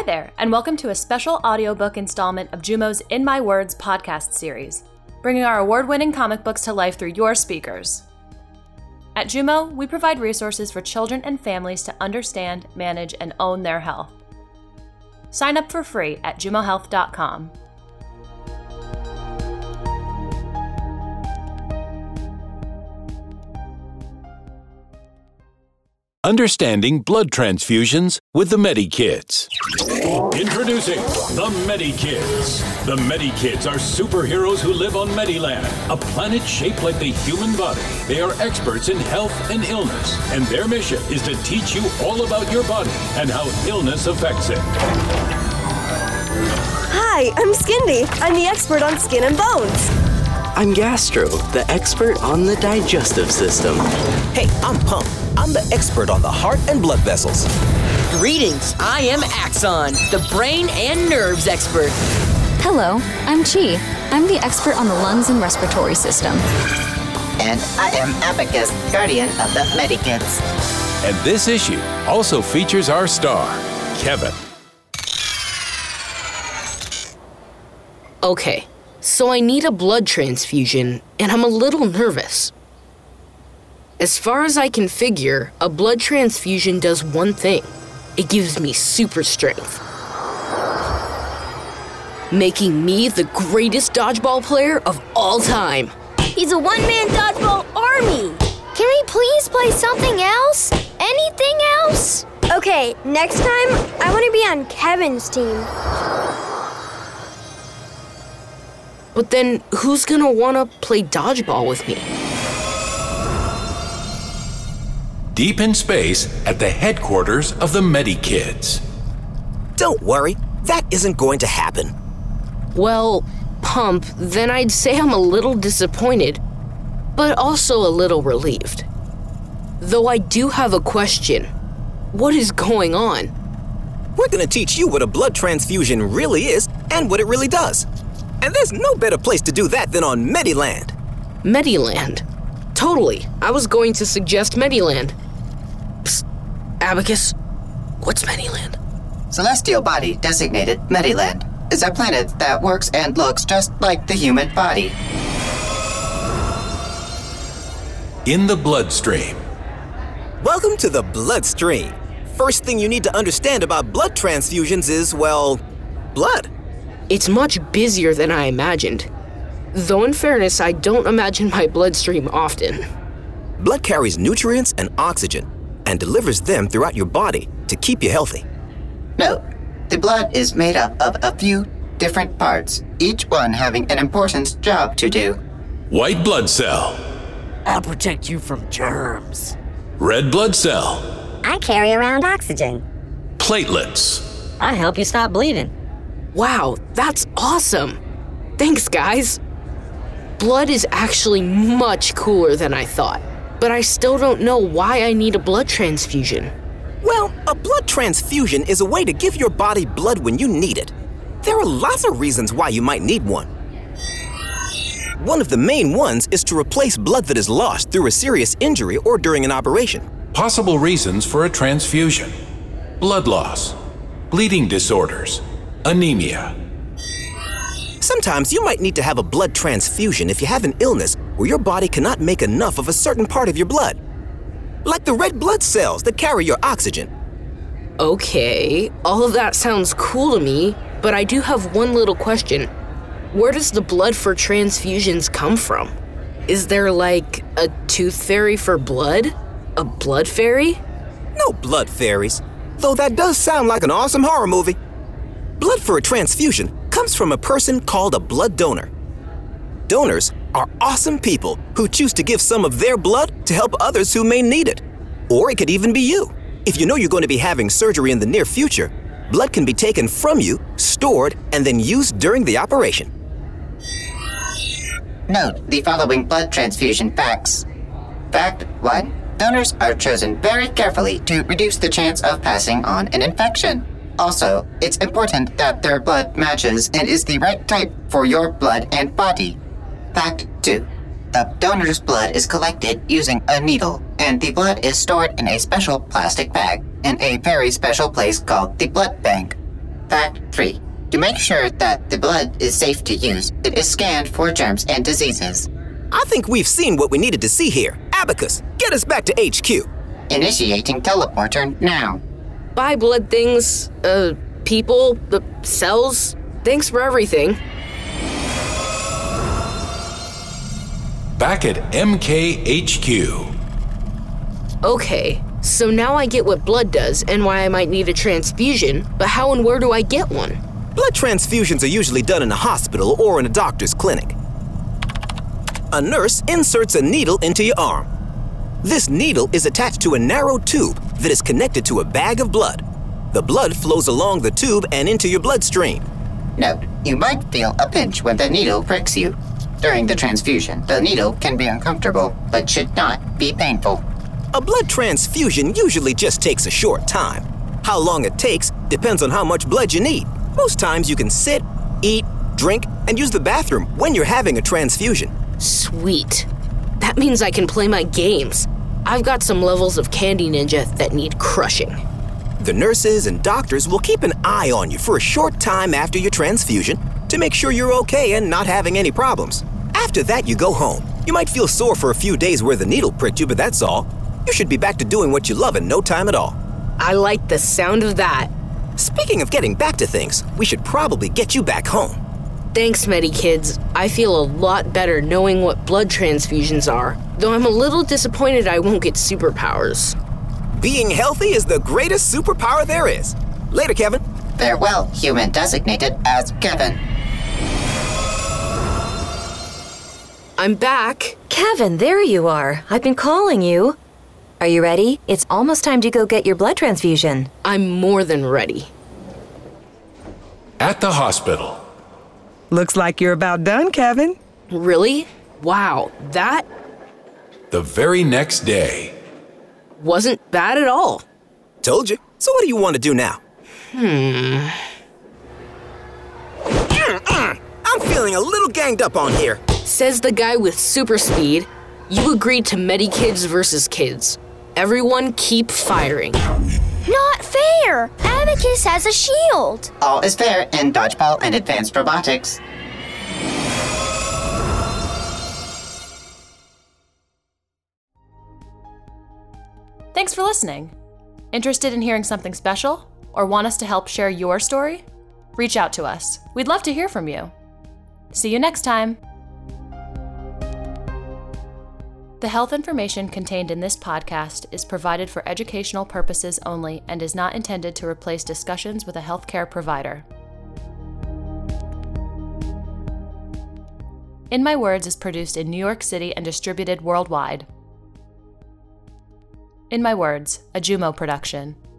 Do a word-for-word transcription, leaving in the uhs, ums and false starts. Hi there, and welcome to a special audiobook installment of Jumo's In My Words podcast series, bringing our award-winning comic books to life through your speakers. At Jumo, we provide resources for children and families to understand, manage, and own their health. Sign up for free at Jumo Health dot com. Understanding blood transfusions with the MediKids. Introducing the MediKids. The MediKids are superheroes who live on MediLand, a planet shaped like the human body. They are experts in health and illness, and their mission is to teach you all about your body and how illness affects it. Hi, I'm Skindy. I'm the expert on skin and bones. I'm Gastro, the expert on the digestive system. Hey, I'm Pump. I'm the expert on the heart and blood vessels. Greetings, I am Axon, the brain and nerves expert. Hello, I'm Chi. I'm the expert on the lungs and respiratory system. And I am Abacus, guardian of the MediKids. And this issue also features our star, Kevin. Okay. So I need a blood transfusion, and I'm a little nervous. As far as I can figure, a blood transfusion does one thing. It gives me super strength, making me the greatest dodgeball player of all time. He's a one-man dodgeball army! Can we please play something else? Anything else? Okay, next time, I want to be on Kevin's team. But then, who's gonna wanna play dodgeball with me? Deep in space, at the headquarters of the MediKids. Don't worry, that isn't going to happen. Well, Pump, then I'd say I'm a little disappointed, but also a little relieved. Though I do have a question. What is going on? We're gonna teach you what a blood transfusion really is and what it really does. And there's no better place to do that than on MediLand. MediLand? Totally. I was going to suggest MediLand. Psst. Abacus, what's MediLand? Celestial body designated MediLand is a planet that works and looks just like the human body. In the bloodstream. Welcome to the bloodstream. First thing you need to understand about blood transfusions is, well, blood. It's much busier than I imagined. Though in fairness, I don't imagine my bloodstream often. Blood carries nutrients and oxygen and delivers them throughout your body to keep you healthy. Note, the blood is made up of a few different parts, each one having an important job to do. White blood cell. I'll protect you from germs. Red blood cell. I carry around oxygen. Platelets. I help you stop bleeding. Wow, that's awesome! Thanks, guys! Blood is actually much cooler than I thought, but I still don't know why I need a blood transfusion. Well, a blood transfusion is a way to give your body blood when you need it. There are lots of reasons why you might need one. One of the main ones is to replace blood that is lost through a serious injury or during an operation. Possible reasons for a transfusion: blood loss, bleeding disorders, anemia. Sometimes you might need to have a blood transfusion if you have an illness where your body cannot make enough of a certain part of your blood, like the red blood cells that carry your oxygen. Okay, all of that sounds cool to me, but I do have one little question. Where does the blood for transfusions come from? Is there like a tooth fairy for blood? A blood fairy? No blood fairies, though that does sound like an awesome horror movie. Blood for a transfusion comes from a person called a blood donor. Donors are awesome people who choose to give some of their blood to help others who may need it. Or it could even be you. If you know you're going to be having surgery in the near future, blood can be taken from you, stored, and then used during the operation. Note the following blood transfusion facts. Fact one, donors are chosen very carefully to reduce the chance of passing on an infection. Also, it's important that their blood matches and is the right type for your blood and body. Fact two. The donor's blood is collected using a needle, and the blood is stored in a special plastic bag in a very special place called the blood bank. Fact three. To make sure that the blood is safe to use, it is scanned for germs and diseases. I think we've seen what we needed to see here. Abacus, get us back to H Q. Initiating teleporter now. Bye, blood things, uh, people, the cells. Thanks for everything. Back at M K H Q. Okay, so now I get what blood does and why I might need a transfusion, but how and where do I get one? Blood transfusions are usually done in a hospital or in a doctor's clinic. A nurse inserts a needle into your arm. This needle is attached to a narrow tube that is connected to a bag of blood. The blood flows along the tube and into your bloodstream. Note, you might feel a pinch when the needle pricks you. During the transfusion, the needle can be uncomfortable, but should not be painful. A blood transfusion usually just takes a short time. How long it takes depends on how much blood you need. Most times you can sit, eat, drink, and use the bathroom when you're having a transfusion. Sweet. That means I can play my games. I've got some levels of Candy Ninja that need crushing. The nurses and doctors will keep an eye on you for a short time after your transfusion to make sure you're okay and not having any problems. After that, you go home. You might feel sore for a few days where the needle pricked you, but that's all. You should be back to doing what you love in no time at all. I like the sound of that. Speaking of getting back to things, we should probably get you back home. Thanks, MediKids. I feel a lot better knowing what blood transfusions are, though I'm a little disappointed I won't get superpowers. Being healthy is the greatest superpower there is. Later, Kevin. Farewell, human designated as Kevin. I'm back. Kevin, there you are. I've been calling you. Are you ready? It's almost time to go get your blood transfusion. I'm more than ready. At the hospital. Looks like you're about done, Kevin. Really? Wow, that... The very next day. Wasn't bad at all. Told you. So what do you want to do now? Hmm... I'm feeling a little ganged up on here. Says the guy with super speed. You agreed to MediKids versus kids. Everyone keep firing. Not fair! Abacus has a shield! All is fair in dodgeball and advanced robotics. Thanks for listening. Interested in hearing something special? Or want us to help share your story? Reach out to us. We'd love to hear from you. See you next time. The health information contained in this podcast is provided for educational purposes only and is not intended to replace discussions with a healthcare provider. In My Words is produced in New York City and distributed worldwide. In My Words, a Jumo production.